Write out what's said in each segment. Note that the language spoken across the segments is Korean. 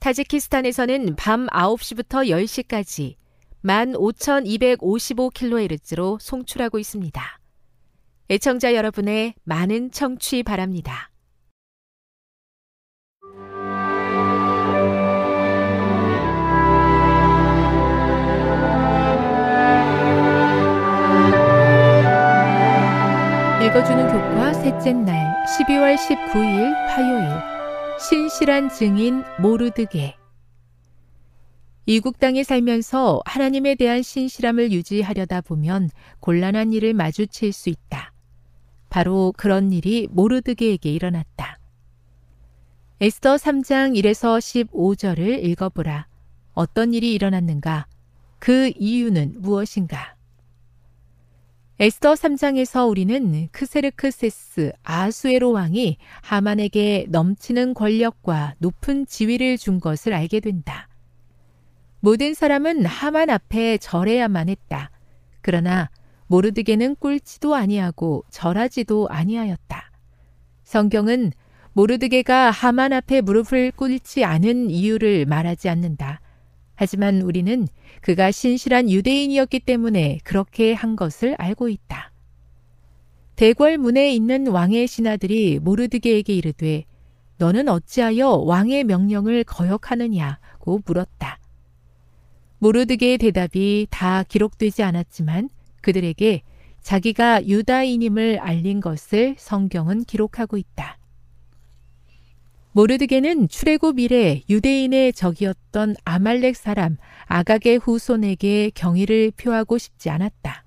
타지키스탄에서는 밤 9시부터 10시까지 15,255kHz로 송출하고 있습니다. 애청자 여러분의 많은 청취 바랍니다. 읽어주는 교과 셋째 날 12월 19일 화요일 신실한 증인 모르드게. 이국 땅에 살면서 하나님에 대한 신실함을 유지하려다 보면 곤란한 일을 마주칠 수 있다. 바로 그런 일이 모르드게에게 일어났다. 에스더 3장 1에서 15절을 읽어보라. 어떤 일이 일어났는가? 그 이유는 무엇인가? 에스더 3장에서 우리는 크세르크세스 아수에로 왕이 하만에게 넘치는 권력과 높은 지위를 준 것을 알게 된다. 모든 사람은 하만 앞에 절해야만 했다. 그러나 모르드게는 꿇지도 아니하고 절하지도 아니하였다. 성경은 모르드게가 하만 앞에 무릎을 꿇지 않은 이유를 말하지 않는다. 하지만 우리는 그가 신실한 유대인이었기 때문에 그렇게 한 것을 알고 있다. 대궐문에 있는 왕의 신하들이 모르드게에게 이르되 너는 어찌하여 왕의 명령을 거역하느냐고 물었다. 모르드게의 대답이 다 기록되지 않았지만 그들에게 자기가 유다인임을 알린 것을 성경은 기록하고 있다. 모르드게는 출애굽 이래 유대인의 적이었던 아말렉 사람 아가게 후손에게 경의를 표하고 싶지 않았다.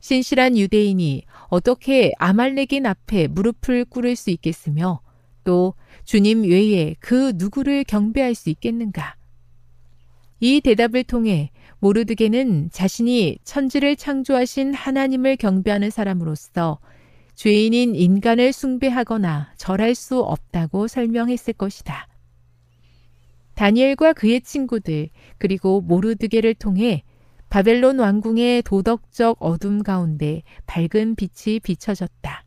신실한 유대인이 어떻게 아말렉인 앞에 무릎을 꿇을 수 있겠으며 또 주님 외에 그 누구를 경배할 수 있겠는가? 이 대답을 통해 모르드게는 자신이 천지를 창조하신 하나님을 경배하는 사람으로서 죄인인 인간을 숭배하거나 절할 수 없다고 설명했을 것이다. 다니엘과 그의 친구들 그리고 모르드게를 통해 바벨론 왕궁의 도덕적 어둠 가운데 밝은 빛이 비춰졌다.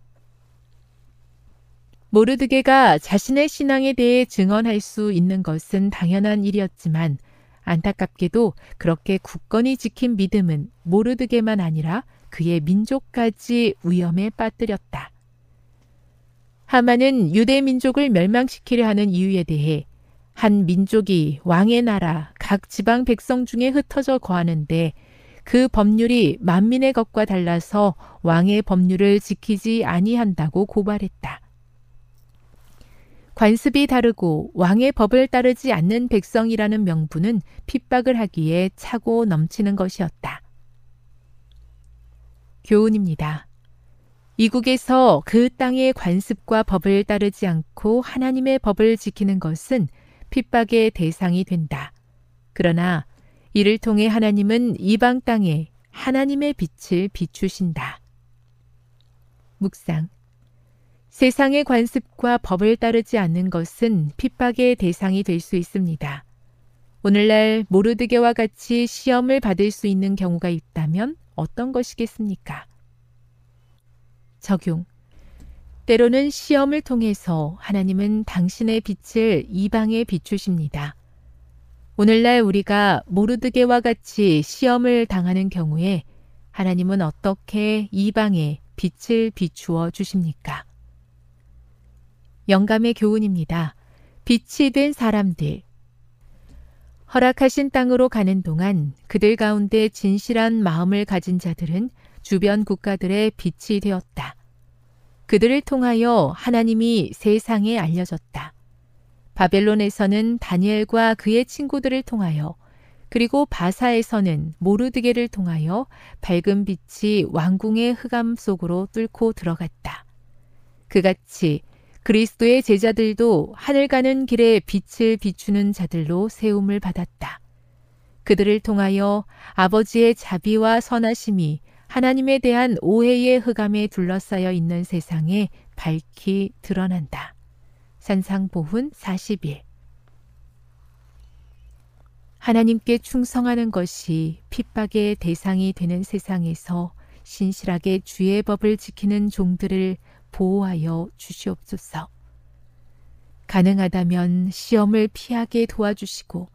모르드게가 자신의 신앙에 대해 증언할 수 있는 것은 당연한 일이었지만 안타깝게도 그렇게 굳건히 지킨 믿음은 모르드게만 아니라 그의 민족까지 위험에 빠뜨렸다. 하만은 유대 민족을 멸망시키려 하는 이유에 대해 한 민족이 왕의 나라 각 지방 백성 중에 흩어져 거하는데 그 법률이 만민의 것과 달라서 왕의 법률을 지키지 아니한다고 고발했다. 관습이 다르고 왕의 법을 따르지 않는 백성이라는 명분은 핍박을 하기에 차고 넘치는 것이었다. 교훈입니다. 이국에서 그 땅의 관습과 법을 따르지 않고 하나님의 법을 지키는 것은 핍박의 대상이 된다. 그러나 이를 통해 하나님은 이방 땅에 하나님의 빛을 비추신다. 묵상. 세상의 관습과 법을 따르지 않는 것은 핍박의 대상이 될 수 있습니다. 오늘날 모르드게와 같이 시험을 받을 수 있는 경우가 있다면 어떤 것이겠습니까? 적용. 때로는 시험을 통해서 하나님은 당신의 빛을 이방에 비추십니다. 오늘날 우리가 모르드게와 같이 시험을 당하는 경우에 하나님은 어떻게 이방에 빛을 비추어 주십니까? 영감의 교훈입니다. 빛이 된 사람들. 허락하신 땅으로 가는 동안 그들 가운데 진실한 마음을 가진 자들은 주변 국가들의 빛이 되었다. 그들을 통하여 하나님이 세상에 알려졌다. 바벨론에서는 다니엘과 그의 친구들을 통하여, 그리고 바사에서는 모르드게를 통하여 밝은 빛이 왕궁의 흑암 속으로 뚫고 들어갔다. 그같이 그리스도의 제자들도 하늘 가는 길에 빛을 비추는 자들로 세움을 받았다. 그들을 통하여 아버지의 자비와 선하심이 하나님에 대한 오해의 흑암에 둘러싸여 있는 세상에 밝히 드러난다. 산상보훈 40일. 하나님께 충성하는 것이 핍박의 대상이 되는 세상에서 신실하게 주의 법을 지키는 종들을 보호하여 주시옵소서. 가능하다면 시험을 피하게 도와주시고,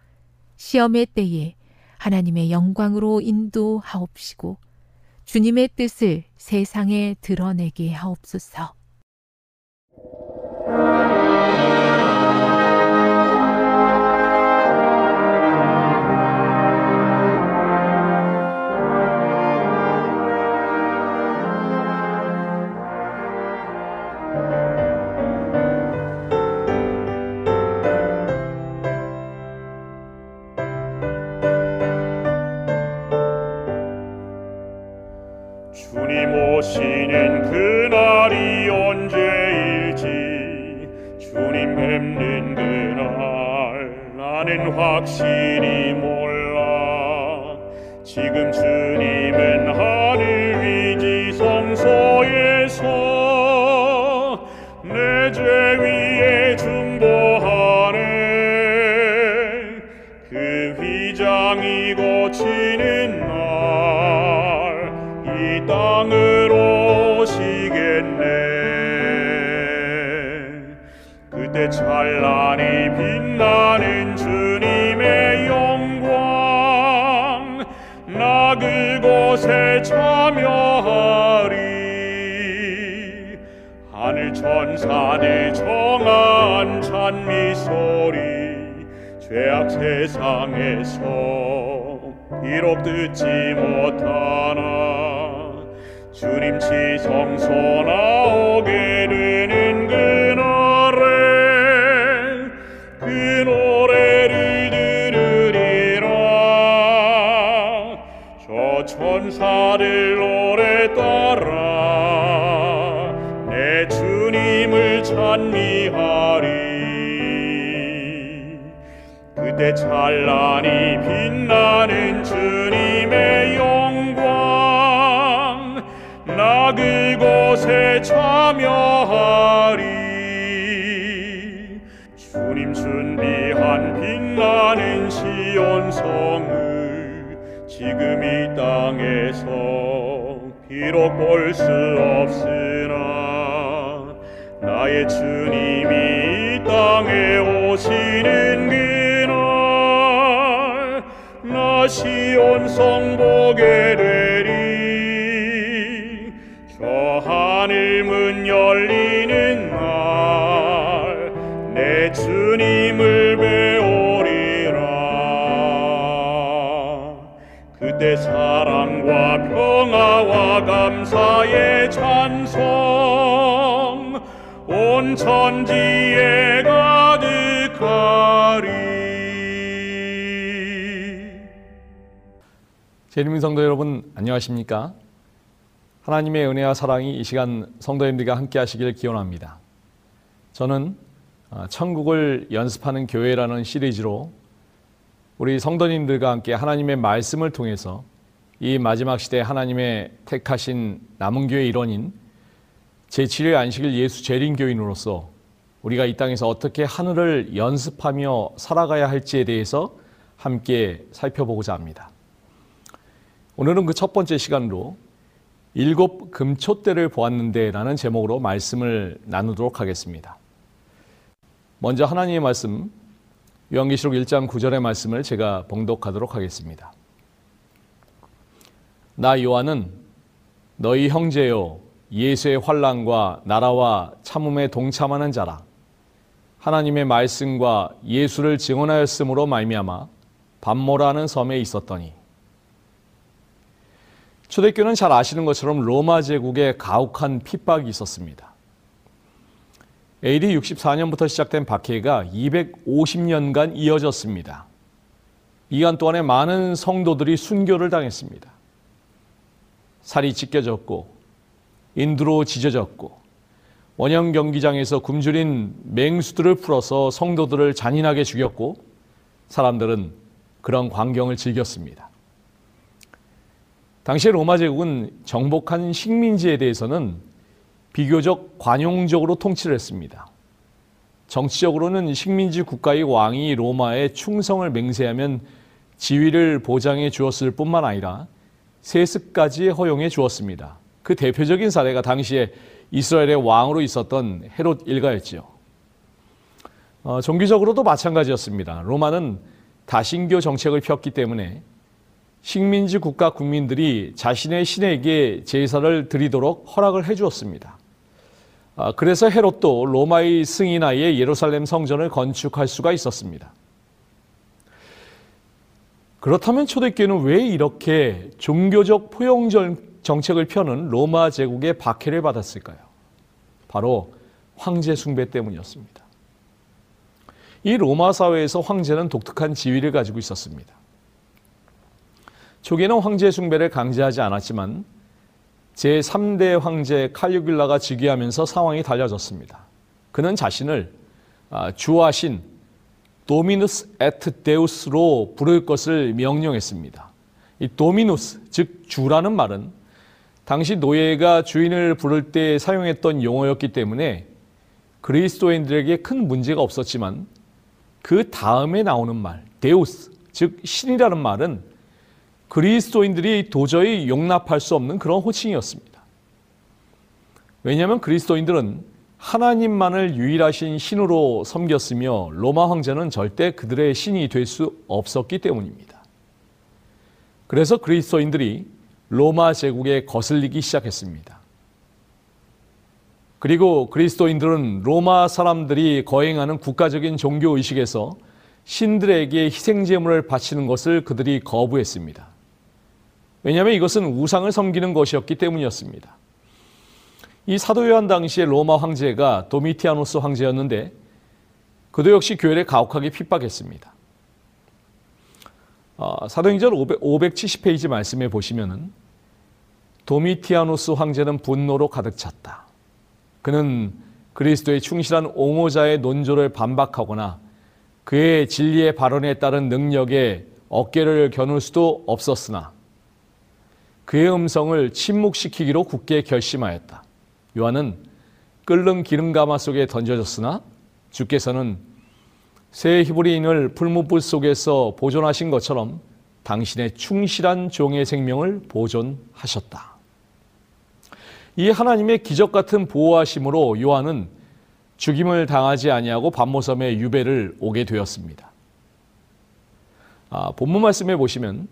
시험의 때에 하나님의 영광으로 인도하옵시고, 주님의 뜻을 세상에 드러내게 하옵소서. 오시는 그날이 언제일지 주님 뵙는 그날 나는 확실히 몰라. 지금 주님은 하늘 위 지성소에서 내 죄 위에 중보하네. 그 휘장이 거치는 날 이 땅을 찬란히 빛나는 주님의 영광 나 그곳에 참여하리. 하늘 천사들 청한 찬미 소리 죄악 세상에서 비록 듣지 못하나 주님 지성소 나오게 되는 그날 천사들 노래 따라 내 주님을 찬미하리. 그때 찬란히 빛나는 주님의 영광 나 그곳에 참여하리. 주님 준비한 빛나는 시온성을 지금 이 땅에서 비록 볼 수 없으나 나의 주님이 이 땅에 오시는 그날 나 시온성 보게 되리. 저 하늘 문 열리는 날 내 주님을 배워 그때 사랑과 평화와 감사의 찬송 온 천지에 가 가리. 재림인 성도 여러분 안녕하십니까? 하나님의 은혜와 사랑이 이 시간 성도님들과 함께 하시길 기원합니다. 저는 천국을 연습하는 교회라는 시리즈로 우리 성도님들과 함께 하나님의 말씀을 통해서 이 마지막 시대에 하나님의 택하신 남은 교회 일원인 제7의 안식일 예수 재림교인으로서 우리가 이 땅에서 어떻게 하늘을 연습하며 살아가야 할지에 대해서 함께 살펴보고자 합니다. 오늘은 그 첫 번째 시간으로 7 금촛대를 보았는데 라는 제목으로 말씀을 나누도록 하겠습니다. 먼저 하나님의 말씀 요한계시록 1장 9절의 말씀을 제가 봉독하도록 하겠습니다. 나 요한은 너희 형제요 예수의 환난과 나라와 참음에 동참하는 자라 하나님의 말씀과 예수를 증언하였으므로 말미암아 밧모라는 섬에 있었더니. 초대교는 잘 아시는 것처럼 로마 제국에 가혹한 핍박이 있었습니다. AD 64년부터 시작된 박해가 250년간 이어졌습니다. 이간 동안에 많은 성도들이 순교를 당했습니다. 살이 찢겨졌고 인두로 지져졌고 원형 경기장에서 굶주린 맹수들을 풀어서 성도들을 잔인하게 죽였고 사람들은 그런 광경을 즐겼습니다. 당시 로마 제국은 정복한 식민지에 대해서는 비교적 관용적으로 통치를 했습니다. 정치적으로는 식민지 국가의 왕이 로마에 충성을 맹세하면 지위를 보장해 주었을 뿐만 아니라 세습까지 허용해 주었습니다. 그 대표적인 사례가 당시에 이스라엘의 왕으로 있었던 헤롯 일가였지요. 종교적으로도 마찬가지였습니다. 로마는 다신교 정책을 폈기 때문에 식민지 국가 국민들이 자신의 신에게 제사를 드리도록 허락을 해주었습니다. 그래서 헤롯도 로마의 승인하에 예루살렘 성전을 건축할 수가 있었습니다. 그렇다면 초대교회는 왜 이렇게 종교적 포용 정책을 펴는 로마 제국의 박해를 받았을까요? 바로 황제 숭배 때문이었습니다. 이 로마 사회에서 황제는 독특한 지위를 가지고 있었습니다. 초기에는 황제 숭배를 강제하지 않았지만 제3대 황제 칼리굴라가 즉위하면서 상황이 달라졌습니다. 그는 자신을 주하신 도미누스 et 데우스로 부를 것을 명령했습니다. 이 도미누스, 즉 주라는 말은 당시 노예가 주인을 부를 때 사용했던 용어였기 때문에 그리스도인들에게 큰 문제가 없었지만 그 다음에 나오는 말, 데우스, 즉 신이라는 말은 그리스도인들이 도저히 용납할 수 없는 그런 호칭이었습니다. 왜냐하면 그리스도인들은 하나님만을 유일하신 신으로 섬겼으며 로마 황제는 절대 그들의 신이 될 수 없었기 때문입니다. 그래서 그리스도인들이 로마 제국에 거슬리기 시작했습니다. 그리고 그리스도인들은 로마 사람들이 거행하는 국가적인 종교의식에서 신들에게 희생제물을 바치는 것을 그들이 거부했습니다. 왜냐하면 이것은 우상을 섬기는 것이었기 때문이었습니다. 이 사도 요한 당시의 로마 황제가 도미티아노스 황제였는데 그도 역시 교회를 가혹하게 핍박했습니다. 사도행전 570페이지 말씀에 보시면은 도미티아노스 황제는 분노로 가득 찼다. 그는 그리스도의 충실한 옹호자의 논조를 반박하거나 그의 진리의 발언에 따른 능력에 어깨를 겨눌 수도 없었으나 그의 음성을 침묵시키기로 굳게 결심하였다. 요한은 끓는 기름가마 속에 던져졌으나 주께서는 새 히브리인을 풀무불 속에서 보존하신 것처럼 당신의 충실한 종의 생명을 보존하셨다. 이 하나님의 기적 같은 보호하심으로 요한은 죽임을 당하지 아니하고 밧모섬에 유배를 오게 되었습니다. 본문 말씀에 보시면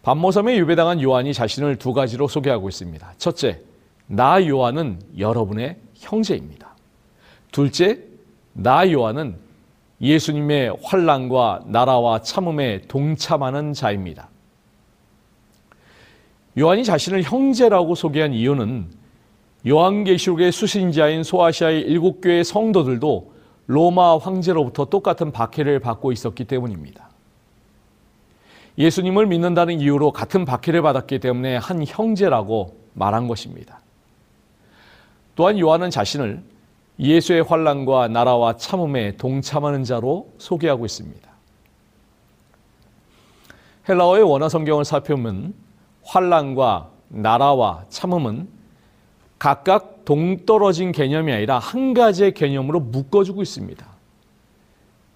밧모섬에 유배당한 요한이 자신을 두 가지로 소개하고 있습니다. 첫째, 나 요한은 여러분의 형제입니다. 둘째, 나 요한은 예수님의 환난과 나라와 참음에 동참하는 자입니다. 요한이 자신을 형제라고 소개한 이유는 요한계시록의 수신자인 소아시아의 7 교회 성도들도 로마 황제로부터 똑같은 박해를 받고 있었기 때문입니다. 예수님을 믿는다는 이유로 같은 박해를 받았기 때문에 한 형제라고 말한 것입니다. 또한 요한은 자신을 예수의 환난과 나라와 참음에 동참하는 자로 소개하고 있습니다. 헬라어의 원어 성경을 살펴보면 환난과 나라와 참음은 각각 동떨어진 개념이 아니라 한 가지의 개념으로 묶어주고 있습니다.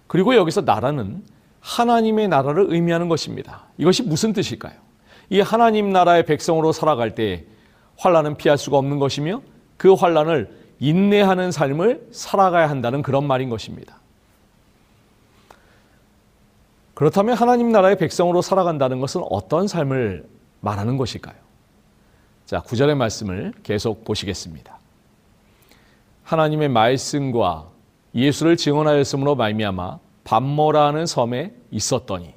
그리고 여기서 나라는 하나님의 나라를 의미하는 것입니다. 이것이 무슨 뜻일까요? 이 하나님 나라의 백성으로 살아갈 때 환난은 피할 수가 없는 것이며 그 환난을 인내하는 삶을 살아가야 한다는 그런 말인 것입니다. 그렇다면 하나님 나라의 백성으로 살아간다는 것은 어떤 삶을 말하는 것일까요? 자, 9절의 말씀을 계속 보시겠습니다. 하나님의 말씀과 예수를 증언하였으므로 말미암아 밧모라 하는 섬에 있었더니,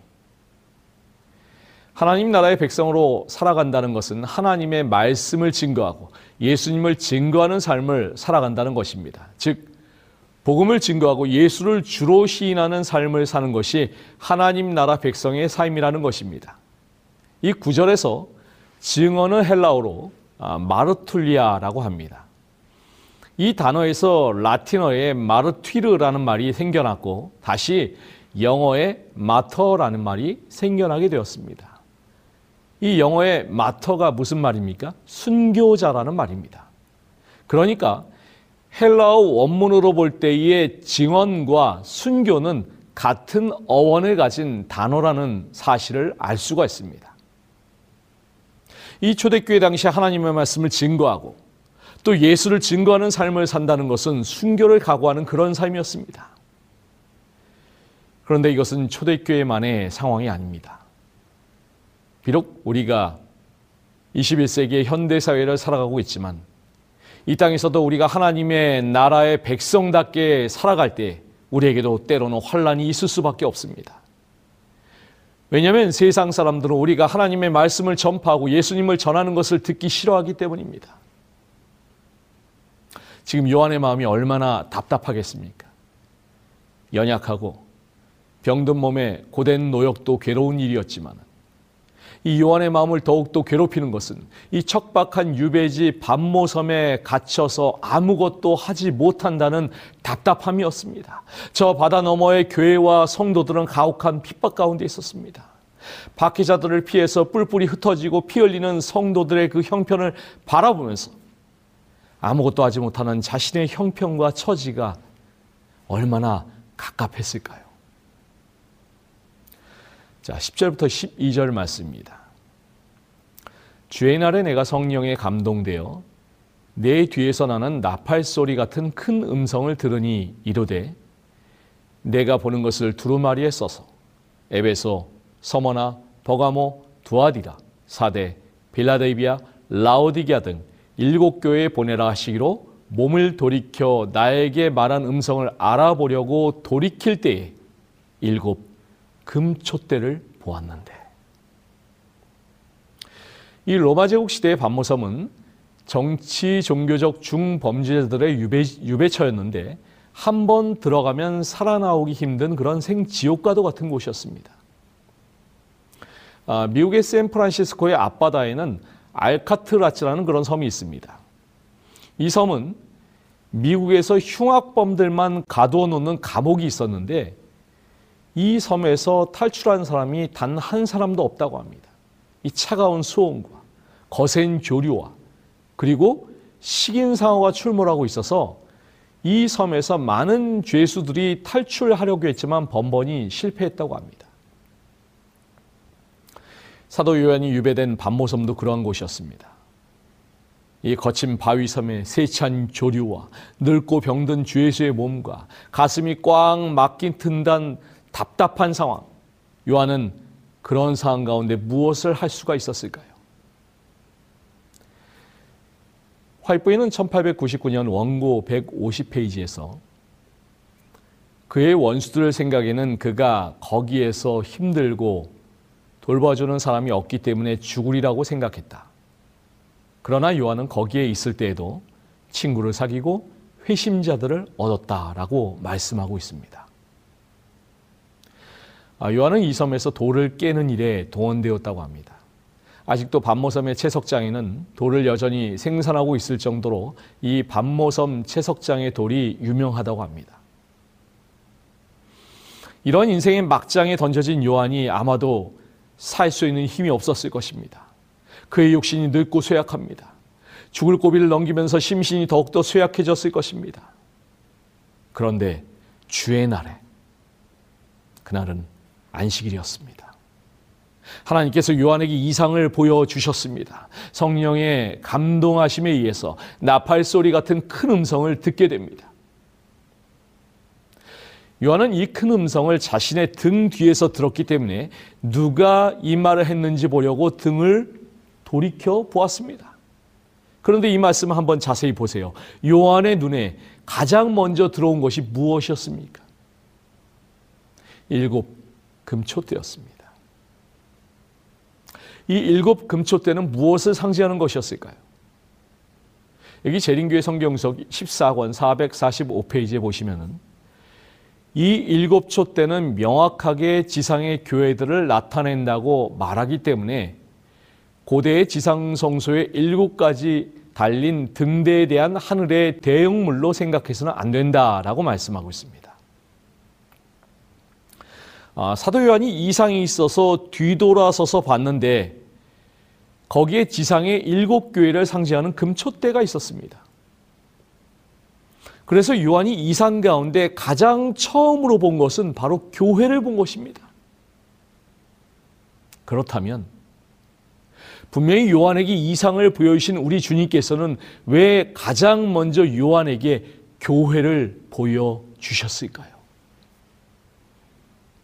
하나님 나라의 백성으로 살아간다는 것은 하나님의 말씀을 증거하고 예수님을 증거하는 삶을 살아간다는 것입니다. 즉 복음을 증거하고 예수를 주로 시인하는 삶을 사는 것이 하나님 나라 백성의 삶이라는 것입니다. 이 9절에서 증언은 헬라어로 마르툴리아라고 합니다. 이 단어에서 라틴어의 마르튀르라는 말이 생겨났고 다시 영어의 마터라는 말이 생겨나게 되었습니다. 이 영어의 마터가 무슨 말입니까? 순교자라는 말입니다. 그러니까 헬라어 원문으로 볼 때의 증언과 순교는 같은 어원을 가진 단어라는 사실을 알 수가 있습니다. 이 초대교회 당시 하나님의 말씀을 증거하고 또 예수를 증거하는 삶을 산다는 것은 순교를 각오하는 그런 삶이었습니다. 그런데 이것은 초대교회만의 상황이 아닙니다. 비록 우리가 21세기의 현대사회를 살아가고 있지만 이 땅에서도 우리가 하나님의 나라의 백성답게 살아갈 때 우리에게도 때로는 환난이 있을 수밖에 없습니다. 왜냐하면 세상 사람들은 우리가 하나님의 말씀을 전파하고 예수님을 전하는 것을 듣기 싫어하기 때문입니다. 지금 요한의 마음이 얼마나 답답하겠습니까? 연약하고 병든 몸에 고된 노역도 괴로운 일이었지만 이 요한의 마음을 더욱더 괴롭히는 것은 이 척박한 유배지 밧모섬에 갇혀서 아무것도 하지 못한다는 답답함이었습니다. 저 바다 너머의 교회와 성도들은 가혹한 핍박 가운데 있었습니다. 박해자들을 피해서 뿔뿔이 흩어지고 피 흘리는 성도들의 그 형편을 바라보면서 아무것도 하지 못하는 자신의 형편과 처지가 얼마나 갑갑했을까요? 자, 10절부터 12절 말씀입니다. 주의 날에 내가 성령에 감동되어 내 뒤에서 나는 나팔 소리 같은 큰 음성을 들으니 이르되 내가 보는 것을 두루마리에 써서 에베소, 서머나, 버가모, 두아디라, 사데, 빌라델비아, 라오디게아 등 7교회에 보내라 하시기로 몸을 돌이켜 나에게 말한 음성을 알아보려고 돌이킬 때에 7 금촛대를 보았는데. 이 로마 제국 시대의 밧모섬은 정치, 종교적 중범죄자들의 유배처였는데 한 번 들어가면 살아나오기 힘든 그런 생지옥과도 같은 곳이었습니다. 미국의 샌프란시스코의 앞바다에는 알카트라스라는 그런 섬이 있습니다. 이 섬은 미국에서 흉악범들만 가둬놓는 감옥이 있었는데 이 섬에서 탈출한 사람이 단 한 사람도 없다고 합니다. 이 차가운 수온과 거센 조류와 그리고 식인상어가 출몰하고 있어서 이 섬에서 많은 죄수들이 탈출하려고 했지만 번번이 실패했다고 합니다. 사도 요한이 유배된 밧모섬도 그러한 곳이었습니다. 이 거친 바위섬의 세찬 조류와 늙고 병든 죄수의 몸과 가슴이 꽉 막힌 든단 답답한 상황, 요한은 그런 상황 가운데 무엇을 할 수가 있었을까요? 화이트보이는 1899년 원고 150페이지에서 그의 원수들 생각에는 그가 거기에서 힘들고 돌봐주는 사람이 없기 때문에 죽으리라고 생각했다. 그러나 요한은 거기에 있을 때에도 친구를 사귀고 회심자들을 얻었다라고 말씀하고 있습니다. 요한은 이 섬에서 돌을 깨는 일에 동원되었다고 합니다. 아직도 밧모섬의 채석장에는 돌을 여전히 생산하고 있을 정도로 이 밧모섬 채석장의 돌이 유명하다고 합니다. 이런 인생의 막장에 던져진 요한이 아마도 살 수 있는 힘이 없었을 것입니다. 그의 육신이 늙고 쇠약합니다. 죽을 고비를 넘기면서 심신이 더욱더 쇠약해졌을 것입니다. 그런데 주의 날에, 그날은 안식일이었습니다. 하나님께서 요한에게 이상을 보여주셨습니다. 성령의 감동하심에 의해서 나팔소리 같은 큰 음성을 듣게 됩니다. 요한은 이 큰 음성을 자신의 등 뒤에서 들었기 때문에 누가 이 말을 했는지 보려고 등을 돌이켜 보았습니다. 그런데 이 말씀을 한번 자세히 보세요. 요한의 눈에 가장 먼저 들어온 것이 무엇이었습니까? 7 금초대였습니다. 이 7 금초대는 무엇을 상징하는 것이었을까요? 여기 재림교회 성경석 14권 445페이지에 보시면은 이 7 초대는 명확하게 지상의 교회들을 나타낸다고 말하기 때문에 고대의 지상성소에 7가지 달린 등대에 대한 하늘의 대형물로 생각해서는 안 된다라고 말씀하고 있습니다. 사도 요한이 이상이 있어서 뒤돌아서서 봤는데 거기에 지상의 7교회를 상징하는 금촛대가 있었습니다. 그래서 요한이 이상 가운데 가장 처음으로 본 것은 바로 교회를 본 것입니다. 그렇다면 분명히 요한에게 이상을 보여주신 우리 주님께서는 왜 가장 먼저 요한에게 교회를 보여주셨을까요?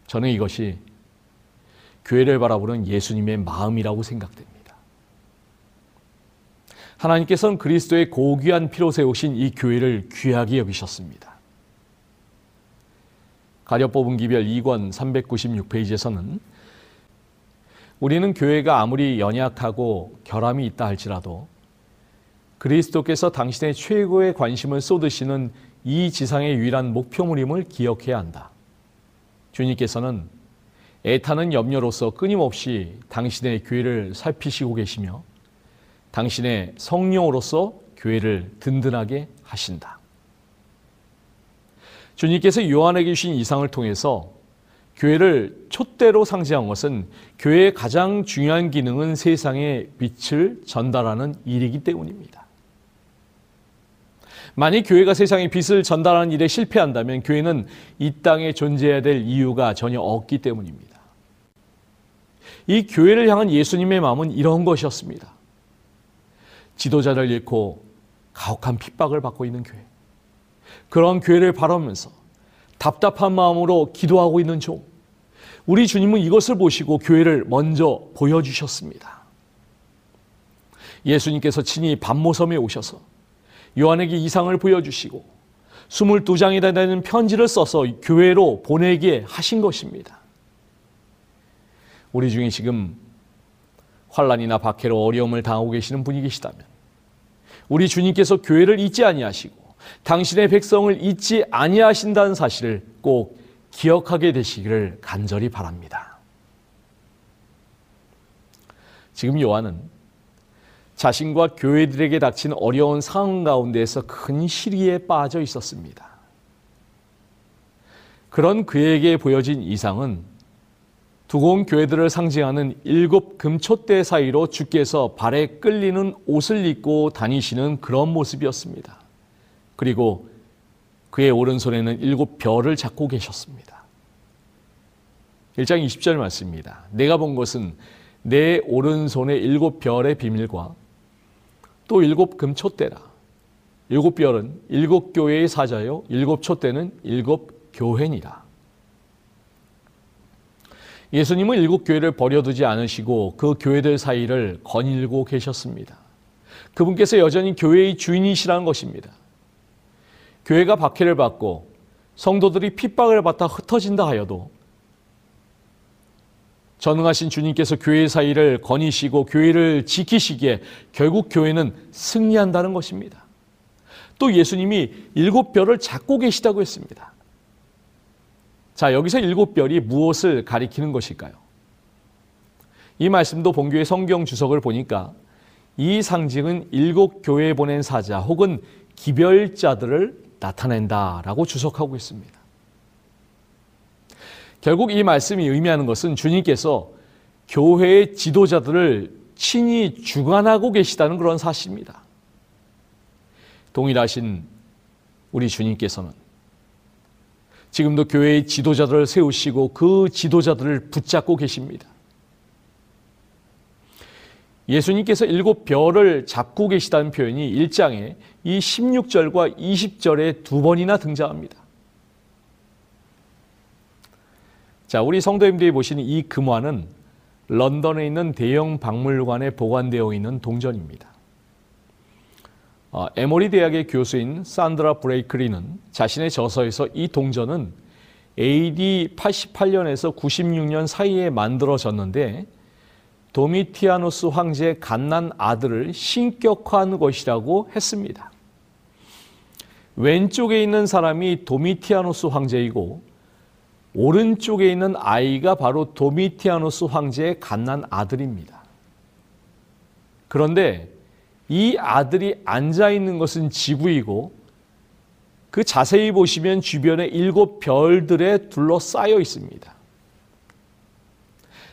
저는 이것이 교회를 바라보는 예수님의 마음이라고 생각됩니다. 하나님께서는 그리스도의 고귀한 피로 세우신 이 교회를 귀하게 여기셨습니다. 가려 뽑은 기별 2권 396페이지에서는 우리는 교회가 아무리 연약하고 결함이 있다 할지라도 그리스도께서 당신의 최고의 관심을 쏟으시는 이 지상의 유일한 목표물임을 기억해야 한다. 주님께서는 애타는 염려로서 끊임없이 당신의 교회를 살피시고 계시며 당신의 성령으로서 교회를 든든하게 하신다. 주님께서 요한에게 주신 이상을 통해서 교회를 촛대로 상징한 것은 교회의 가장 중요한 기능은 세상에 빛을 전달하는 일이기 때문입니다. 만일 교회가 세상에 빛을 전달하는 일에 실패한다면 교회는 이 땅에 존재해야 될 이유가 전혀 없기 때문입니다. 이 교회를 향한 예수님의 마음은 이런 것이었습니다. 지도자를 잃고 가혹한 핍박을 받고 있는 교회, 그런 교회를 바라면서 답답한 마음으로 기도하고 있는 종, 우리 주님은 이것을 보시고 교회를 먼저 보여주셨습니다. 예수님께서 친히 밧모섬에 오셔서 요한에게 이상을 보여주시고 22장이나 되는 편지를 써서 교회로 보내게 하신 것입니다. 우리 중에 지금 환난이나 박해로 어려움을 당하고 계시는 분이 계시다면 우리 주님께서 교회를 잊지 아니하시고 당신의 백성을 잊지 아니하신다는 사실을 꼭 기억하게 되시기를 간절히 바랍니다. 지금 요한은 자신과 교회들에게 닥친 어려운 상황 가운데에서 큰 시리에 빠져 있었습니다. 그런 그에게 보여진 이상은 두고온 교회들을 상징하는 7 금초대 사이로 주께서 발에 끌리는 옷을 입고 다니시는 그런 모습이었습니다. 그리고 그의 오른손에는 7 별을 잡고 계셨습니다. 1장 20절 말씀입니다. 내가 본 것은 내 오른손에 7 별의 비밀과 또 7 금초대라. 7 별은 7 교회의 사자요, 7 초대는 7 교회니라. 예수님은 7 교회를 버려두지 않으시고 그 교회들 사이를 거닐고 계셨습니다. 그분께서 여전히 교회의 주인이시라는 것입니다. 교회가 박해를 받고 성도들이 핍박을 받아 흩어진다 하여도 전능하신 주님께서 교회 사이를 거니시고 교회를 지키시기에 결국 교회는 승리한다는 것입니다. 또 예수님이 7별을 잡고 계시다고 했습니다. 자, 여기서 7별이 무엇을 가리키는 것일까요? 이 말씀도 본교의 성경 주석을 보니까 이 상징은 7교회에 보낸 사자 혹은 기별자들을 나타낸다라고 주석하고 있습니다. 결국 이 말씀이 의미하는 것은 주님께서 교회의 지도자들을 친히 주관하고 계시다는 그런 사실입니다. 동일하신 우리 주님께서는 지금도 교회의 지도자들을 세우시고 그 지도자들을 붙잡고 계십니다. 예수님께서 7별을 잡고 계시다는 표현이 1장에 이 16절과 20절에 2번이나 등장합니다. 자, 우리 성도님들이 보시는 이 금화는 런던에 있는 대형 박물관에 보관되어 있는 동전입니다. 에머리 대학의 교수인 산드라 브레이클리는 자신의 저서에서 이 동전은 AD 88년에서 96년 사이에 만들어졌는데 도미티아노스 황제의 갓난 아들을 신격화한 것이라고 했습니다. 왼쪽에 있는 사람이 도미티아노스 황제이고 오른쪽에 있는 아이가 바로 도미티아노스 황제의 갓난 아들입니다. 그런데 이 아들이 앉아있는 것은 지구이고 그 자세히 보시면 주변에 7별들에 둘러싸여 있습니다.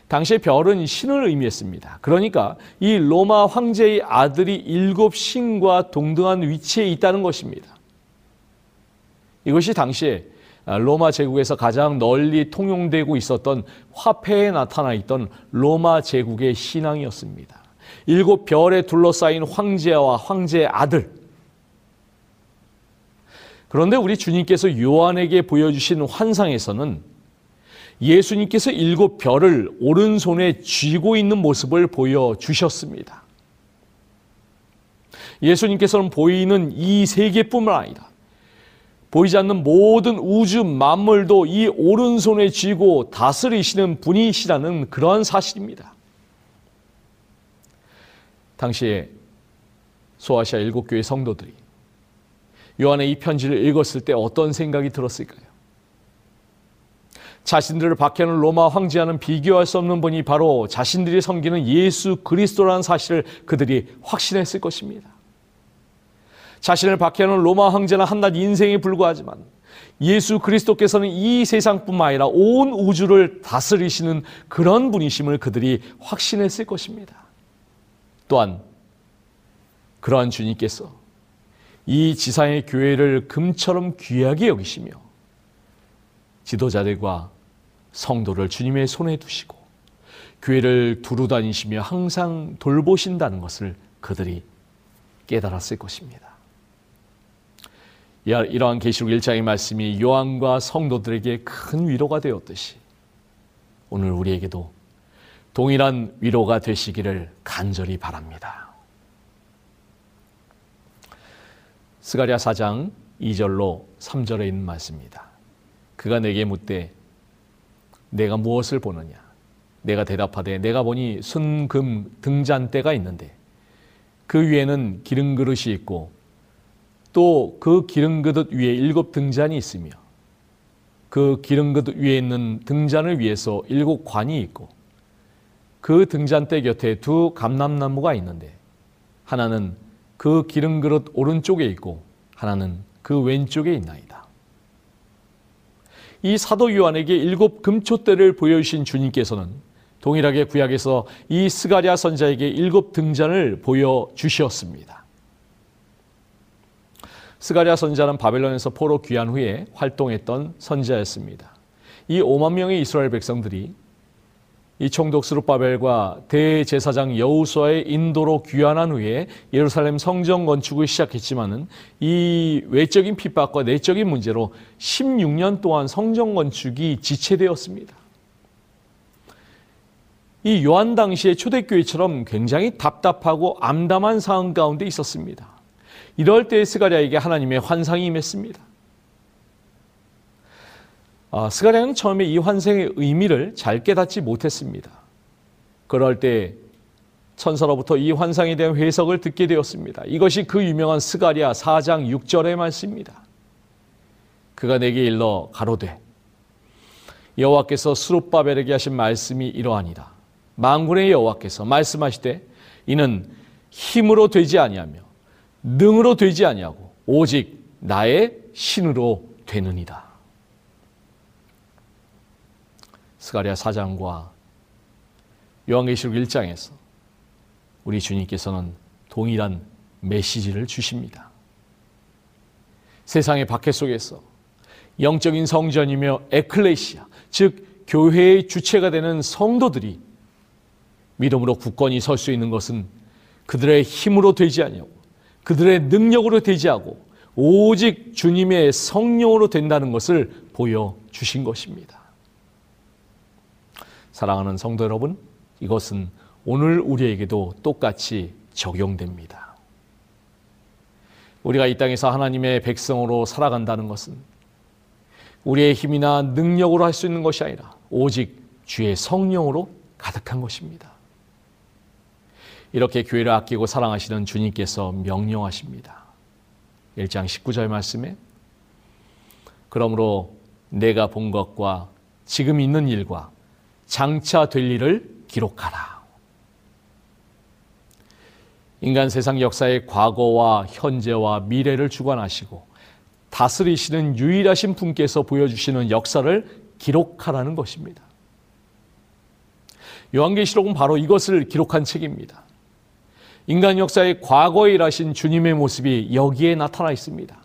당시의 별은 신을 의미했습니다. 그러니까 이 로마 황제의 아들이 7신과 동등한 위치에 있다는 것입니다. 이것이 당시에 로마 제국에서 가장 널리 통용되고 있었던 화폐에 나타나 있던 로마 제국의 신앙이었습니다. 7별에 둘러싸인 황제와 황제의 아들. 그런데 우리 주님께서 요한에게 보여주신 환상에서는 예수님께서 7별을 오른손에 쥐고 있는 모습을 보여주셨습니다. 예수님께서는 보이는 이 세계뿐만 아니라 보이지 않는 모든 우주 만물도 이 오른손에 쥐고 다스리시는 분이시라는 그런 사실입니다. 당시에 소아시아 7교회 성도들이 요한의 이 편지를 읽었을 때 어떤 생각이 들었을까요? 자신들을 박해하는 로마 황제와는 비교할 수 없는 분이 바로 자신들이 섬기는 예수 그리스도라는 사실을 그들이 확신했을 것입니다. 자신을 박해하는 로마 황제는 한낱 인생에 불과하지만 예수 그리스도께서는 이 세상뿐만 아니라 온 우주를 다스리시는 그런 분이심을 그들이 확신했을 것입니다. 또한 그러한 주님께서 이 지상의 교회를 금처럼 귀하게 여기시며 지도자들과 성도를 주님의 손에 두시고 교회를 두루 다니시며 항상 돌보신다는 것을 그들이 깨달았을 것입니다. 이러한 계시록 1장의 말씀이 요한과 성도들에게 큰 위로가 되었듯이 오늘 우리에게도 동일한 위로가 되시기를 간절히 바랍니다. 스가랴 4장 2절로 3절에 있는 말씀입니다. 그가 내게 묻되 내가 무엇을 보느냐? 내가 대답하되 내가 보니 순금 등잔대가 있는데 그 위에는 기름 그릇이 있고 또 그 기름 그릇 위에 7 등잔이 있으며 그 기름 그릇 위에 있는 등잔을 위해서 7 관이 있고 그 등잔대 곁에 2 감람나무가 있는데 하나는 그 기름 그릇 오른쪽에 있고 하나는 그 왼쪽에 있나이다. 이 사도 요한에게 7 금촛대를 보여주신 주님께서는 동일하게 구약에서 이 스가랴 선지자에게 7 등잔을 보여주셨습니다. 스가랴 선지자는 바벨론에서 포로 귀환 후에 활동했던 선지자였습니다. 이 5만 명의 이스라엘 백성들이 이 총독 스룹바벨과 대제사장 여호수아의 인도로 귀환한 후에 예루살렘 성전 건축을 시작했지만은 이 외적인 핍박과 내적인 문제로 16년 동안 성전 건축이 지체되었습니다. 이 요한 당시의 초대교회처럼 굉장히 답답하고 암담한 상황 가운데 있었습니다. 이럴 때 스가랴에게 하나님의 환상이 임했습니다. 스가랴는 처음에 이 환생의 의미를 잘 깨닫지 못했습니다. 그럴 때 천사로부터 이 환상에 대한 해석을 듣게 되었습니다. 이것이 그 유명한 스가랴 4장 6절의 말씀입니다. 그가 내게 일러 가로되 여호와께서 스룹바벨에게 하신 말씀이 이러하니라. 만군의 여호와께서 말씀하시되 이는 힘으로 되지 아니하며 능으로 되지 아니하고 오직 나의 신으로 되느니라. 스가랴 4장과 요한계시록 1장에서 우리 주님께서는 동일한 메시지를 주십니다. 세상의 박해 속에서 영적인 성전이며 에클레시아, 즉 교회의 주체가 되는 성도들이 믿음으로 굳건히 설 수 있는 것은 그들의 힘으로 되지 아니하고 그들의 능력으로 되지 않고 오직 주님의 성령으로 된다는 것을 보여주신 것입니다. 사랑하는 성도 여러분, 이것은 오늘 우리에게도 똑같이 적용됩니다. 우리가 이 땅에서 하나님의 백성으로 살아간다는 것은 우리의 힘이나 능력으로 할 수 있는 것이 아니라 오직 주의 성령으로 가득한 것입니다. 이렇게 교회를 아끼고 사랑하시는 주님께서 명령하십니다. 1장 19절 말씀에 그러므로 내가 본 것과 지금 있는 일과 장차 될 일을 기록하라. 인간 세상 역사의 과거와 현재와 미래를 주관하시고 다스리시는 유일하신 분께서 보여주시는 역사를 기록하라는 것입니다. 요한계시록은 바로 이것을 기록한 책입니다. 인간 역사의 과거에 일하신 주님의 모습이 여기에 나타나 있습니다.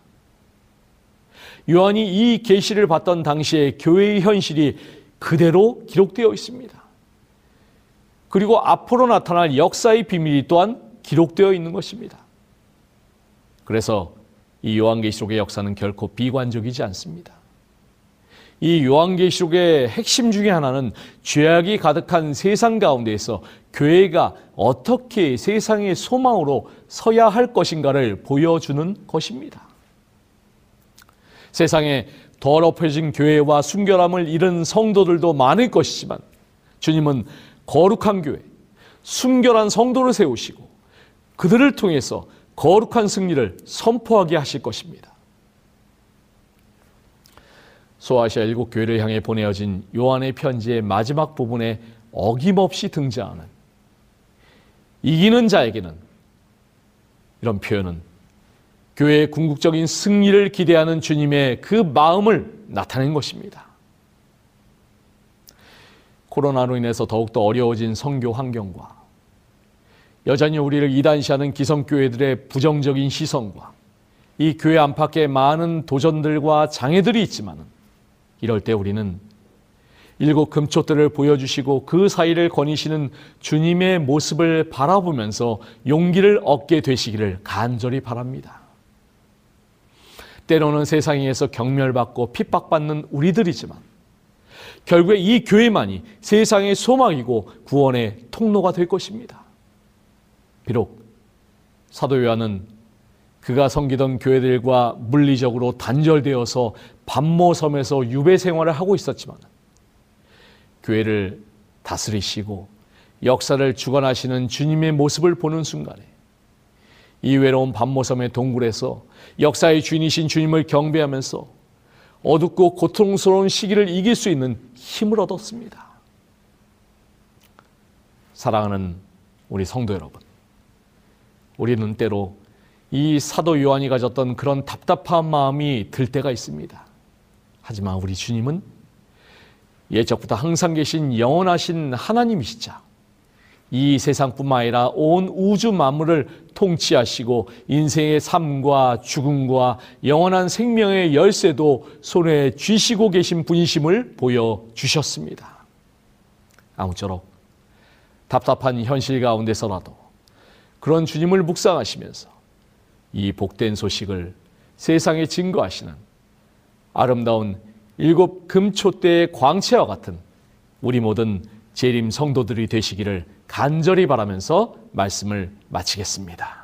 요한이 이 계시를 받던 당시에 교회의 현실이 그대로 기록되어 있습니다. 그리고 앞으로 나타날 역사의 비밀이 또한 기록되어 있는 것입니다. 그래서 이 요한계시록의 역사는 결코 비관적이지 않습니다. 이 요한계시록의 핵심 중에 하나는 죄악이 가득한 세상 가운데에서 교회가 어떻게 세상의 소망으로 서야 할 것인가를 보여주는 것입니다. 세상에 더럽혀진 교회와 순결함을 잃은 성도들도 많을 것이지만 주님은 거룩한 교회, 순결한 성도를 세우시고 그들을 통해서 거룩한 승리를 선포하게 하실 것입니다. 소아시아 7교회를 향해 보내어진 요한의 편지의 마지막 부분에 어김없이 등장하는 이기는 자에게는 이런 표현은 교회의 궁극적인 승리를 기대하는 주님의 그 마음을 나타낸 것입니다. 코로나로 인해서 더욱더 어려워진 선교 환경과 여전히 우리를 이단시하는 기성교회들의 부정적인 시선과 이 교회 안팎에 많은 도전들과 장애들이 있지만은 이럴 때 우리는 7 금초대를 보여주시고 그 사이를 거니시는 주님의 모습을 바라보면서 용기를 얻게 되시기를 간절히 바랍니다. 때로는 세상에서 경멸받고 핍박받는 우리들이지만 결국에 이 교회만이 세상의 소망이고 구원의 통로가 될 것입니다. 비록 사도 요한은 그가 섬기던 교회들과 물리적으로 단절되어서 밧모 섬에서 유배 생활을 하고 있었지만 교회를 다스리시고 역사를 주관하시는 주님의 모습을 보는 순간에 이 외로운 밧모 섬의 동굴에서 역사의 주인이신 주님을 경배하면서 어둡고 고통스러운 시기를 이길 수 있는 힘을 얻었습니다. 사랑하는 우리 성도 여러분, 우리는 때로 이 사도 요한이 가졌던 그런 답답한 마음이 들 때가 있습니다. 하지만 우리 주님은 옛적부터 항상 계신 영원하신 하나님이시자 이 세상뿐만 아니라 온 우주 만물을 통치하시고 인생의 삶과 죽음과 영원한 생명의 열쇠도 손에 쥐시고 계신 분이심을 보여주셨습니다. 아무쪼록 답답한 현실 가운데서라도 그런 주님을 묵상하시면서 이 복된 소식을 세상에 증거하시는 아름다운 7 금초대의 광채와 같은 우리 모든 재림 성도들이 되시기를 간절히 바라면서 말씀을 마치겠습니다.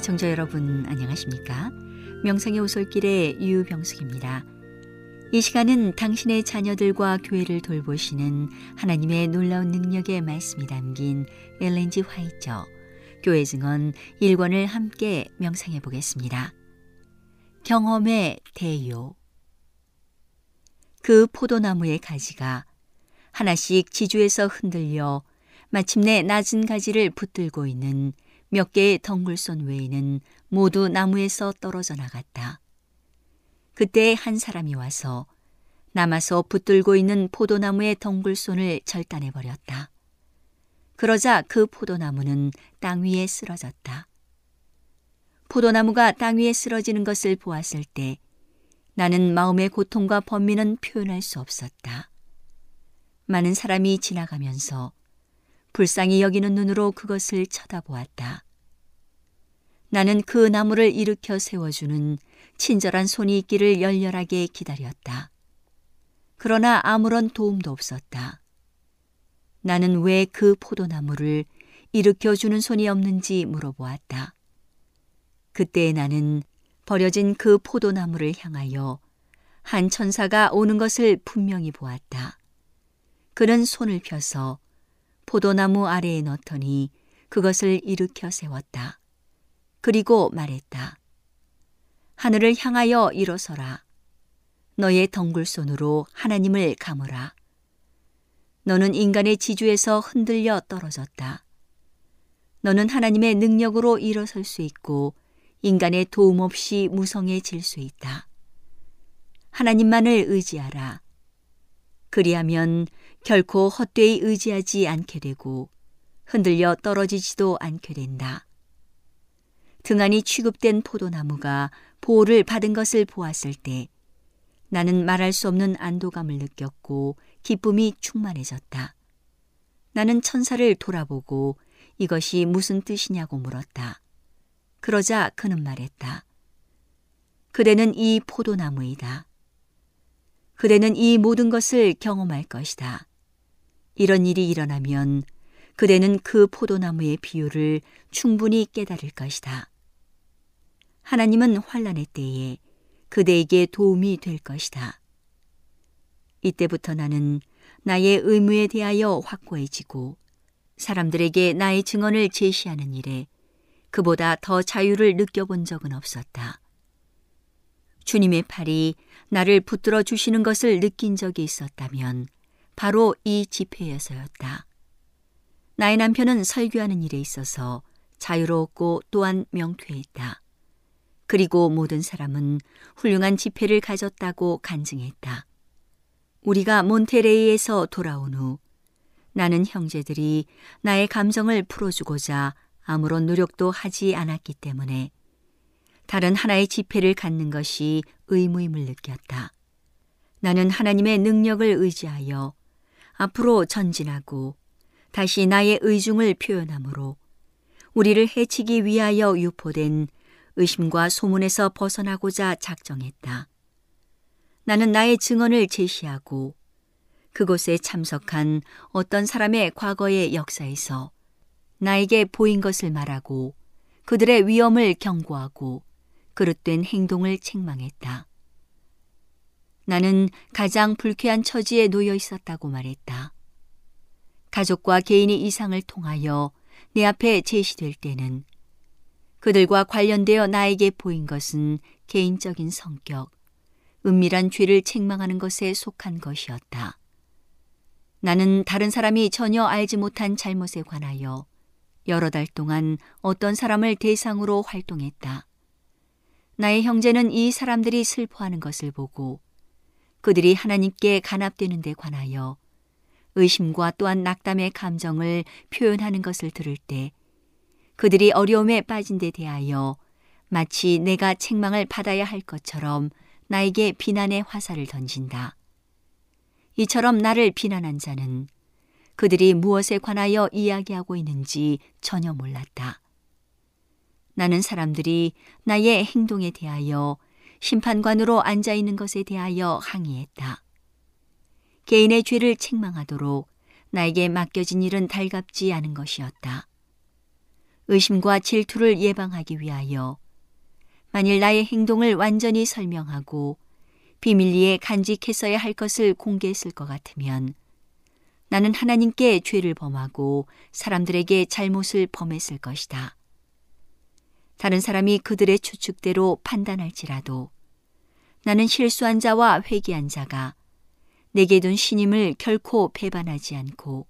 애청자 여러분 안녕하십니까? 명상의 오솔길의 유병숙입니다. 이 시간은 당신의 자녀들과 교회를 돌보시는 하나님의 놀라운 능력의 말씀이 담긴 엘렌 지 화이트 교회 증언 1권을 함께 명상해 보겠습니다. 경험의 대요. 그 포도나무의 가지가 하나씩 지주에서 흔들려 마침내 낮은 가지를 붙들고 있는 몇 개의 덩굴손 외에는 모두 나무에서 떨어져 나갔다. 그때 한 사람이 와서 남아서 붙들고 있는 포도나무의 덩굴손을 절단해버렸다. 그러자 그 포도나무는 땅 위에 쓰러졌다. 포도나무가 땅 위에 쓰러지는 것을 보았을 때 나는 마음의 고통과 번민은 표현할 수 없었다. 많은 사람이 지나가면서 불쌍히 여기는 눈으로 그것을 쳐다보았다. 나는 그 나무를 일으켜 세워주는 친절한 손이 있기를 열렬하게 기다렸다. 그러나 아무런 도움도 없었다. 나는 왜 그 포도나무를 일으켜주는 손이 없는지 물어보았다. 그때 나는 버려진 그 포도나무를 향하여 한 천사가 오는 것을 분명히 보았다. 그는 손을 펴서 포도나무 아래에 넣더니 그것을 일으켜 세웠다. 그리고 말했다. 하늘을 향하여 일어서라. 너의 덩굴손으로 하나님을 감으라. 너는 인간의 지주에서 흔들려 떨어졌다. 너는 하나님의 능력으로 일어설 수 있고 인간의 도움 없이 무성해질 수 있다. 하나님만을 의지하라. 그리하면 결코 헛되이 의지하지 않게 되고 흔들려 떨어지지도 않게 된다. 등한히 취급된 포도나무가 보호를 받은 것을 보았을 때 나는 말할 수 없는 안도감을 느꼈고 기쁨이 충만해졌다. 나는 천사를 돌아보고 이것이 무슨 뜻이냐고 물었다. 그러자 그는 말했다. 그대는 이 포도나무이다. 그대는 이 모든 것을 경험할 것이다. 이런 일이 일어나면 그대는 그 포도나무의 비유를 충분히 깨달을 것이다. 하나님은 환난의 때에 그대에게 도움이 될 것이다. 이때부터 나는 나의 의무에 대하여 확고해지고 사람들에게 나의 증언을 제시하는 일에 그보다 더 자유를 느껴본 적은 없었다. 주님의 팔이 나를 붙들어 주시는 것을 느낀 적이 있었다면 바로 이 집회에서였다. 나의 남편은 설교하는 일에 있어서 자유롭고 또한 명쾌했다. 그리고 모든 사람은 훌륭한 집회를 가졌다고 간증했다. 우리가 몬테레이에서 돌아온 후 나는 형제들이 나의 감정을 풀어주고자 아무런 노력도 하지 않았기 때문에 다른 하나의 집회를 갖는 것이 의무임을 느꼈다. 나는 하나님의 능력을 의지하여 앞으로 전진하고 다시 나의 의중을 표현함으로 우리를 해치기 위하여 유포된 의심과 소문에서 벗어나고자 작정했다. 나는 나의 증언을 제시하고 그곳에 참석한 어떤 사람의 과거의 역사에서 나에게 보인 것을 말하고 그들의 위험을 경고하고 그릇된 행동을 책망했다. 나는 가장 불쾌한 처지에 놓여 있었다고 말했다. 가족과 개인이 이상을 통하여 내 앞에 제시될 때는 그들과 관련되어 나에게 보인 것은 개인적인 성격, 은밀한 죄를 책망하는 것에 속한 것이었다. 나는 다른 사람이 전혀 알지 못한 잘못에 관하여 여러 달 동안 어떤 사람을 대상으로 활동했다. 나의 형제는 이 사람들이 슬퍼하는 것을 보고 그들이 하나님께 간압되는 데 관하여 의심과 또한 낙담의 감정을 표현하는 것을 들을 때 그들이 어려움에 빠진 데 대하여 마치 내가 책망을 받아야 할 것처럼 나에게 비난의 화살을 던진다. 이처럼 나를 비난한 자는 그들이 무엇에 관하여 이야기하고 있는지 전혀 몰랐다. 나는 사람들이 나의 행동에 대하여 심판관으로 앉아있는 것에 대하여 항의했다. 개인의 죄를 책망하도록 나에게 맡겨진 일은 달갑지 않은 것이었다. 의심과 질투를 예방하기 위하여 만일 나의 행동을 완전히 설명하고 비밀리에 간직했어야 할 것을 공개했을 것 같으면 나는 하나님께 죄를 범하고 사람들에게 잘못을 범했을 것이다. 다른 사람이 그들의 추측대로 판단할지라도 나는 실수한 자와 회개한 자가 내게 둔 신임을 결코 배반하지 않고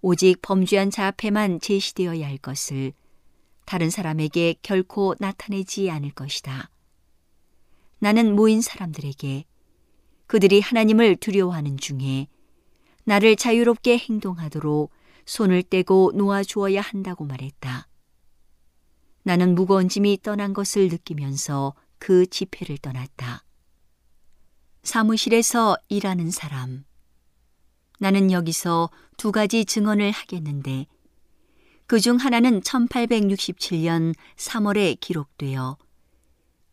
오직 범죄한 자 앞에만 제시되어야 할 것을 다른 사람에게 결코 나타내지 않을 것이다. 나는 모인 사람들에게 그들이 하나님을 두려워하는 중에 나를 자유롭게 행동하도록 손을 떼고 놓아주어야 한다고 말했다. 나는 무거운 짐이 떠난 것을 느끼면서 그 집회를 떠났다. 사무실에서 일하는 사람. 나는 여기서 두 가지 증언을 하겠는데 그중 하나는 1867년 3월에 기록되어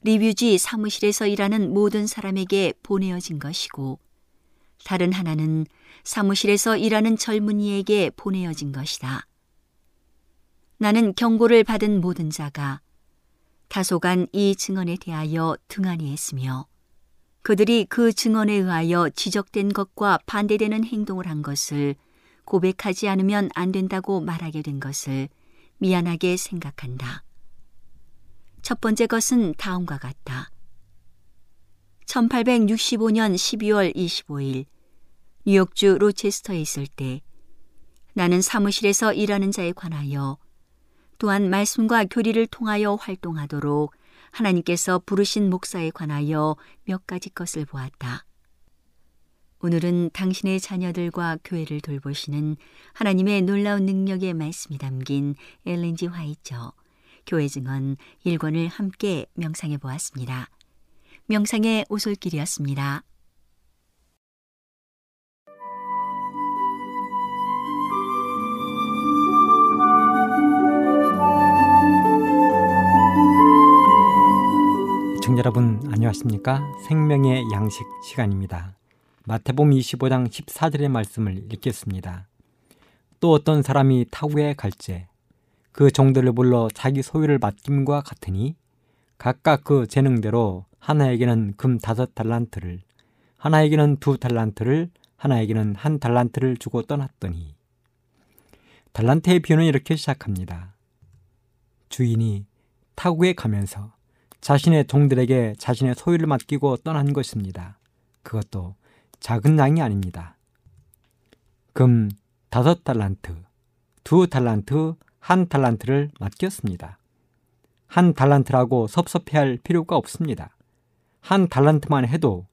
리뷰지 사무실에서 일하는 모든 사람에게 보내어진 것이고 다른 하나는 사무실에서 일하는 젊은이에게 보내어진 것이다. 나는 경고를 받은 모든 자가 다소간 이 증언에 대하여 등한히했으며 그들이 그 증언에 의하여 지적된 것과 반대되는 행동을 한 것을 고백하지 않으면 안 된다고 말하게 된 것을 미안하게 생각한다. 첫 번째 것은 다음과 같다. 1865년 12월 25일 뉴욕주 로체스터에 있을 때 나는 사무실에서 일하는 자에 관하여 또한 말씀과 교리를 통하여 활동하도록 하나님께서 부르신 목사에 관하여 몇 가지 것을 보았다. 오늘은 당신의 자녀들과 교회를 돌보시는 하나님의 놀라운 능력의 말씀이 담긴 엘렌 지 화이트 교회 증언 1권을 함께 명상해 보았습니다. 명상의 오솔길이었습니다. 시청자 여러분 안녕하십니까? 생명의 양식 시간입니다. 마태복음 25장 14절의 말씀을 읽겠습니다. 또 어떤 사람이 타국에 갈제 그 종들을 불러 자기 소유를 맡김과 같으니 각각 그 재능대로 하나에게는 금 5 달란트를 하나에게는 2 달란트를 하나에게는 1 달란트를 주고 떠났더니 달란트의 비유는 이렇게 시작합니다. 주인이 타국에 가면서 자신의 종들에게 자신의 소유를 맡기고 떠난 것입니다. 그것도 작은 양이 아닙니다. 금 5 달란트, 2 달란트, 1 달란트를 맡겼습니다. 1 달란트라고 섭섭해할 필요가 없습니다. 1 달란트만 해도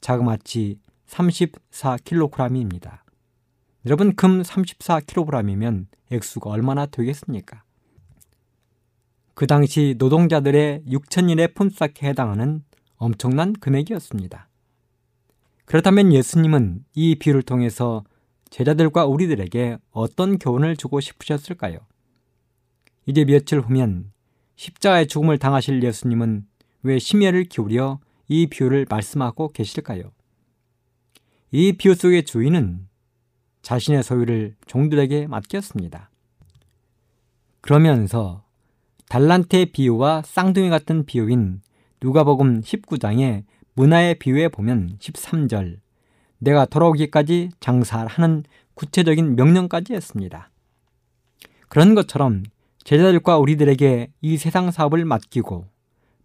자그마치 34kg입니다. 여러분, 금 34kg이면 액수가 얼마나 되겠습니까? 그 당시 노동자들의 6,000일의 푼삯에 해당하는 엄청난 금액이었습니다. 그렇다면 예수님은 이 비유를 통해서 제자들과 우리들에게 어떤 교훈을 주고 싶으셨을까요? 이제 며칠 후면 십자가의 죽음을 당하실 예수님은 왜 심혈을 기울여 이 비유를 말씀하고 계실까요? 이 비유 속의 주인은 자신의 소유를 종들에게 맡겼습니다. 그러면서 달란트의 비유와 쌍둥이 같은 비유인 누가복음 19장의 문화의 비유에 보면 13절 내가 돌아오기까지 장사하는 구체적인 명령까지 했습니다. 그런 것처럼 제자들과 우리들에게 이 세상 사업을 맡기고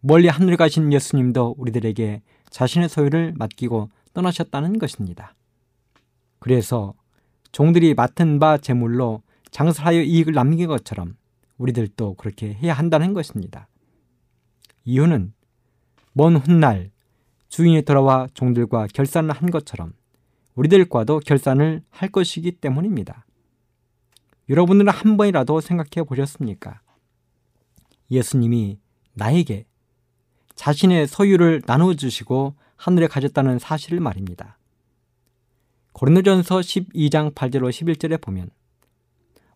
멀리 하늘 가신 예수님도 우리들에게 자신의 소유를 맡기고 떠나셨다는 것입니다. 그래서 종들이 맡은 바 재물로 장사하여 이익을 남긴 것처럼 우리들도 그렇게 해야 한다는 것입니다. 이유는 먼 훗날 주인이 돌아와 종들과 결산을 한 것처럼 우리들과도 결산을 할 것이기 때문입니다. 여러분들은 한 번이라도 생각해 보셨습니까? 예수님이 나에게 자신의 소유를 나눠주시고 하늘에 가졌다는 사실을 말입니다. 고린도전서 12장 8절로 11절에 보면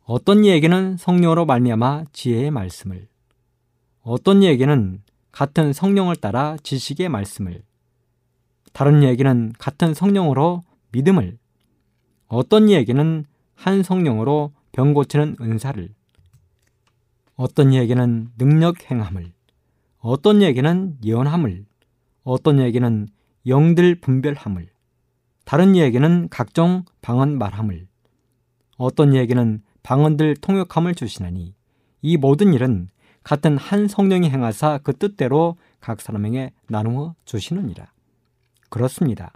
어떤 이에게는 성령으로 말미암아 지혜의 말씀을, 어떤 이에게는 같은 성령을 따라 지식의 말씀을, 다른 이에게는 같은 성령으로 믿음을, 어떤 이에게는 한 성령으로 병 고치는 은사를, 어떤 이에게는 능력 행함을, 어떤 이에게는 예언함을, 어떤 이에게는 영들 분별함을, 다른 이에게는 각종 방언 말함을, 어떤 이에게는 방언들 통역함을 주시나니 이 모든 일은 같은 한 성령이 행하사 그 뜻대로 각 사람에게 나누어 주시느니라. 그렇습니다.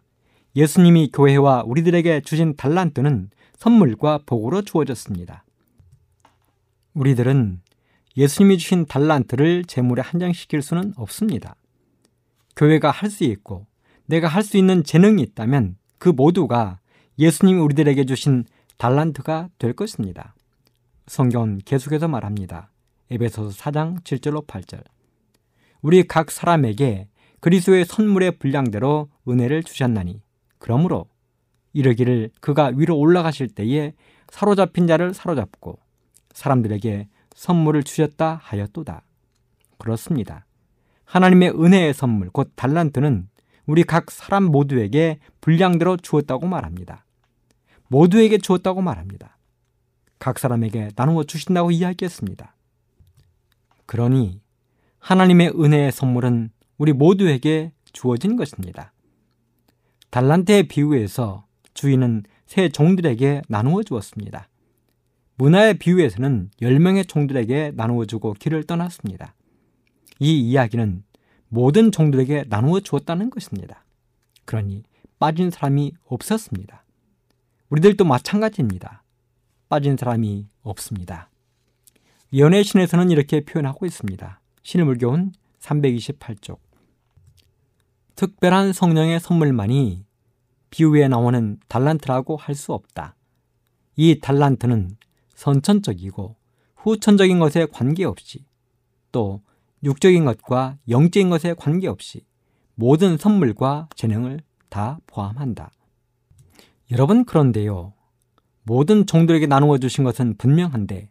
예수님이 교회와 우리들에게 주신 달란트는 선물과 복으로 주어졌습니다. 우리들은 예수님이 주신 달란트를 재물에 한정시킬 수는 없습니다. 교회가 할 수 있고 내가 할 수 있는 재능이 있다면 그 모두가 예수님이 우리들에게 주신 달란트가 될 것입니다. 성경은 계속해서 말합니다. 에베소 4장 7절로 8절. 우리 각 사람에게 그리스도의 선물의 분량대로 은혜를 주셨나니 그러므로 이르기를 그가 위로 올라가실 때에 사로잡힌 자를 사로잡고 사람들에게 선물을 주셨다 하였도다. 그렇습니다. 하나님의 은혜의 선물 곧 달란트는 우리 각 사람 모두에게 분량대로 주었다고 말합니다. 모두에게 주었다고 말합니다. 각 사람에게 나누어 주신다고 이야기했습니다. 그러니 하나님의 은혜의 선물은 우리 모두에게 주어진 것입니다. 달란트의 비유에서 주인은 세 종들에게 나누어 주었습니다. 문화의 비유에서는 10명의 종들에게 나누어 주고 길을 떠났습니다. 이 이야기는 모든 종들에게 나누어 주었다는 것입니다. 그러니 빠진 사람이 없었습니다. 우리들도 마찬가지입니다. 빠진 사람이 없습니다. 예언의 신에서는 이렇게 표현하고 있습니다. 신일물교훈 328쪽. 특별한 성령의 선물만이 비유에 나오는 달란트라고 할 수 없다. 이 달란트는 선천적이고 후천적인 것에 관계없이 또 육적인 것과 영적인 것에 관계없이 모든 선물과 재능을 다 포함한다. 여러분, 그런데요, 모든 종들에게 나누어 주신 것은 분명한데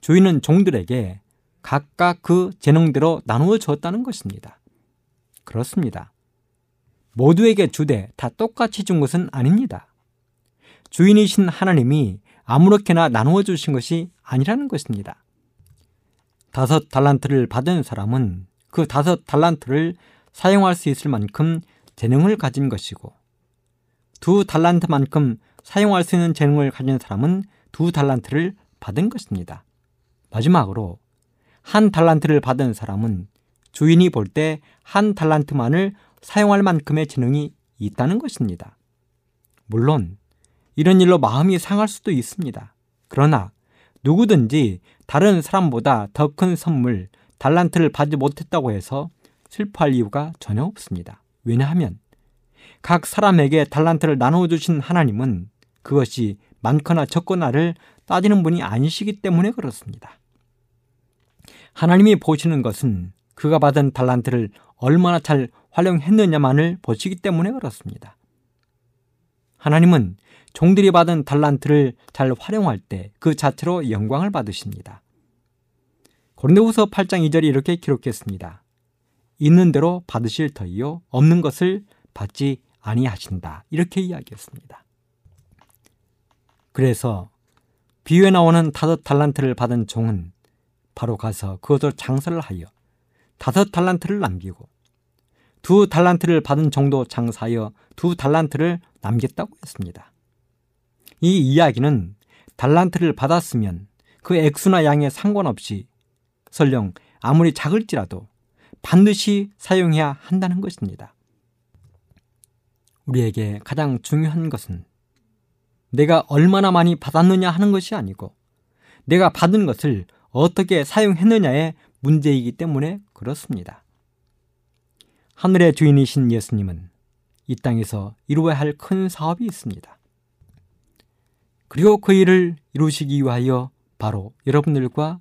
주인은 종들에게 각각 그 재능대로 나누어 주었다는 것입니다. 그렇습니다. 모두에게 주되 다 똑같이 준 것은 아닙니다. 주인이신 하나님이 아무렇게나 나누어 주신 것이 아니라는 것입니다. 5 달란트를 받은 사람은 그 5 달란트를 사용할 수 있을 만큼 재능을 가진 것이고 2 달란트만큼 사용할 수 있는 재능을 가진 사람은 2 달란트를 받은 것입니다. 마지막으로 1 달란트를 받은 사람은 주인이 볼 때 1 달란트만을 사용할 만큼의 재능이 있다는 것입니다. 물론 이런 일로 마음이 상할 수도 있습니다. 그러나 누구든지 다른 사람보다 더 큰 선물, 달란트를 받지 못했다고 해서 슬퍼할 이유가 전혀 없습니다. 왜냐하면 각 사람에게 달란트를 나눠주신 하나님은 그것이 많거나 적거나를 따지는 분이 아니시기 때문에 그렇습니다. 하나님이 보시는 것은 그가 받은 달란트를 얼마나 잘 활용했느냐만을 보시기 때문에 그렇습니다. 하나님은 종들이 받은 달란트를 잘 활용할 때 그 자체로 영광을 받으십니다. 고린도후서 8장 2절이 이렇게 기록했습니다. 있는 대로 받으실 터이요 없는 것을 받지 아니하신다. 이렇게 이야기했습니다. 그래서 비유에 나오는 5 달란트를 받은 종은 바로 가서 그것을 장사를 하여 5 달란트를 남기고 2 달란트를 받은 종도 장사하여 2 달란트를 남겼다고 했습니다. 이 이야기는 달란트를 받았으면 그 액수나 양에 상관없이 설령 아무리 작을지라도 반드시 사용해야 한다는 것입니다. 우리에게 가장 중요한 것은 내가 얼마나 많이 받았느냐 하는 것이 아니고 내가 받은 것을 어떻게 사용했느냐의 문제이기 때문에 그렇습니다. 하늘의 주인이신 예수님은 이 땅에서 이루어야 할 큰 사업이 있습니다. 그리고 그 일을 이루시기 위하여 바로 여러분들과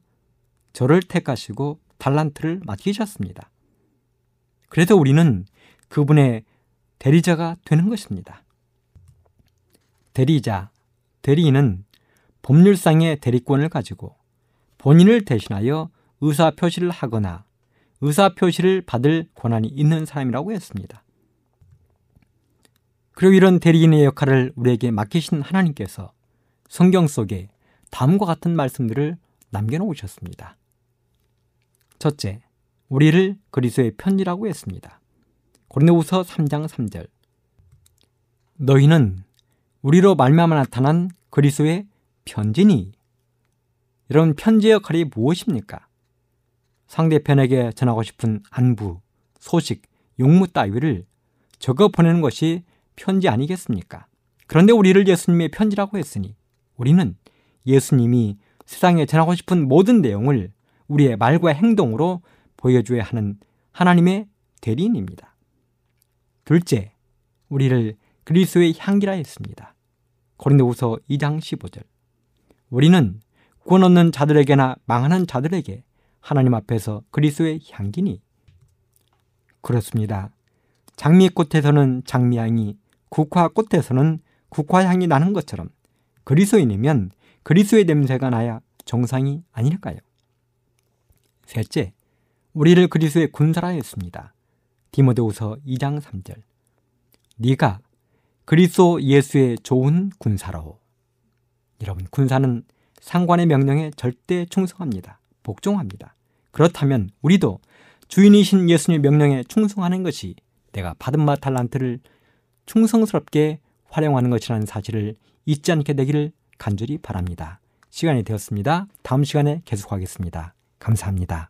저를 택하시고 달란트를 맡기셨습니다. 그래서 우리는 그분의 대리자가 되는 것입니다. 대리자, 대리인은 법률상의 대리권을 가지고 본인을 대신하여 의사표시를 하거나 의사표시를 받을 권한이 있는 사람이라고 했습니다. 그리고 이런 대리인의 역할을 우리에게 맡기신 하나님께서 성경 속에 다음과 같은 말씀들을 남겨놓으셨습니다. 첫째, 우리를 그리스도의 편이라고 했습니다. 고린도후서 3장 3절. 너희는 우리로 말미암아 나타난 그리스도의 편지니. 여러분, 편지의 역할이 무엇입니까? 상대편에게 전하고 싶은 안부, 소식, 용무 따위를 적어 보내는 것이 편지 아니겠습니까? 그런데 우리를 예수님의 편지라고 했으니 우리는 예수님이 세상에 전하고 싶은 모든 내용을 우리의 말과 행동으로 보여줘야 하는 하나님의 대리인입니다. 둘째, 우리를 그리스도의 향기라 했습니다. 고린도후서 2장 15절. 우리는 구원 얻는 자들에게나 망하는 자들에게 하나님 앞에서 그리스도의 향기니. 그렇습니다. 장미꽃에서는 장미향이, 국화꽃에서는 국화향이 나는 것처럼 그리스도인이면 그리스도의 냄새가 나야 정상이 아닐까요? 셋째, 우리를 그리스도의 군사라 했습니다. 디모데후서 2장 3절. 네가 그리스도 예수의 좋은 군사로. 여러분, 군사는 상관의 명령에 절대 충성합니다. 복종합니다. 그렇다면 우리도 주인이신 예수님의 명령에 충성하는 것이 내가 받은 바 달란트를 충성스럽게 활용하는 것이라는 사실을 잊지 않게 되기를 간절히 바랍니다. 시간이 되었습니다. 다음 시간에 계속하겠습니다. 감사합니다.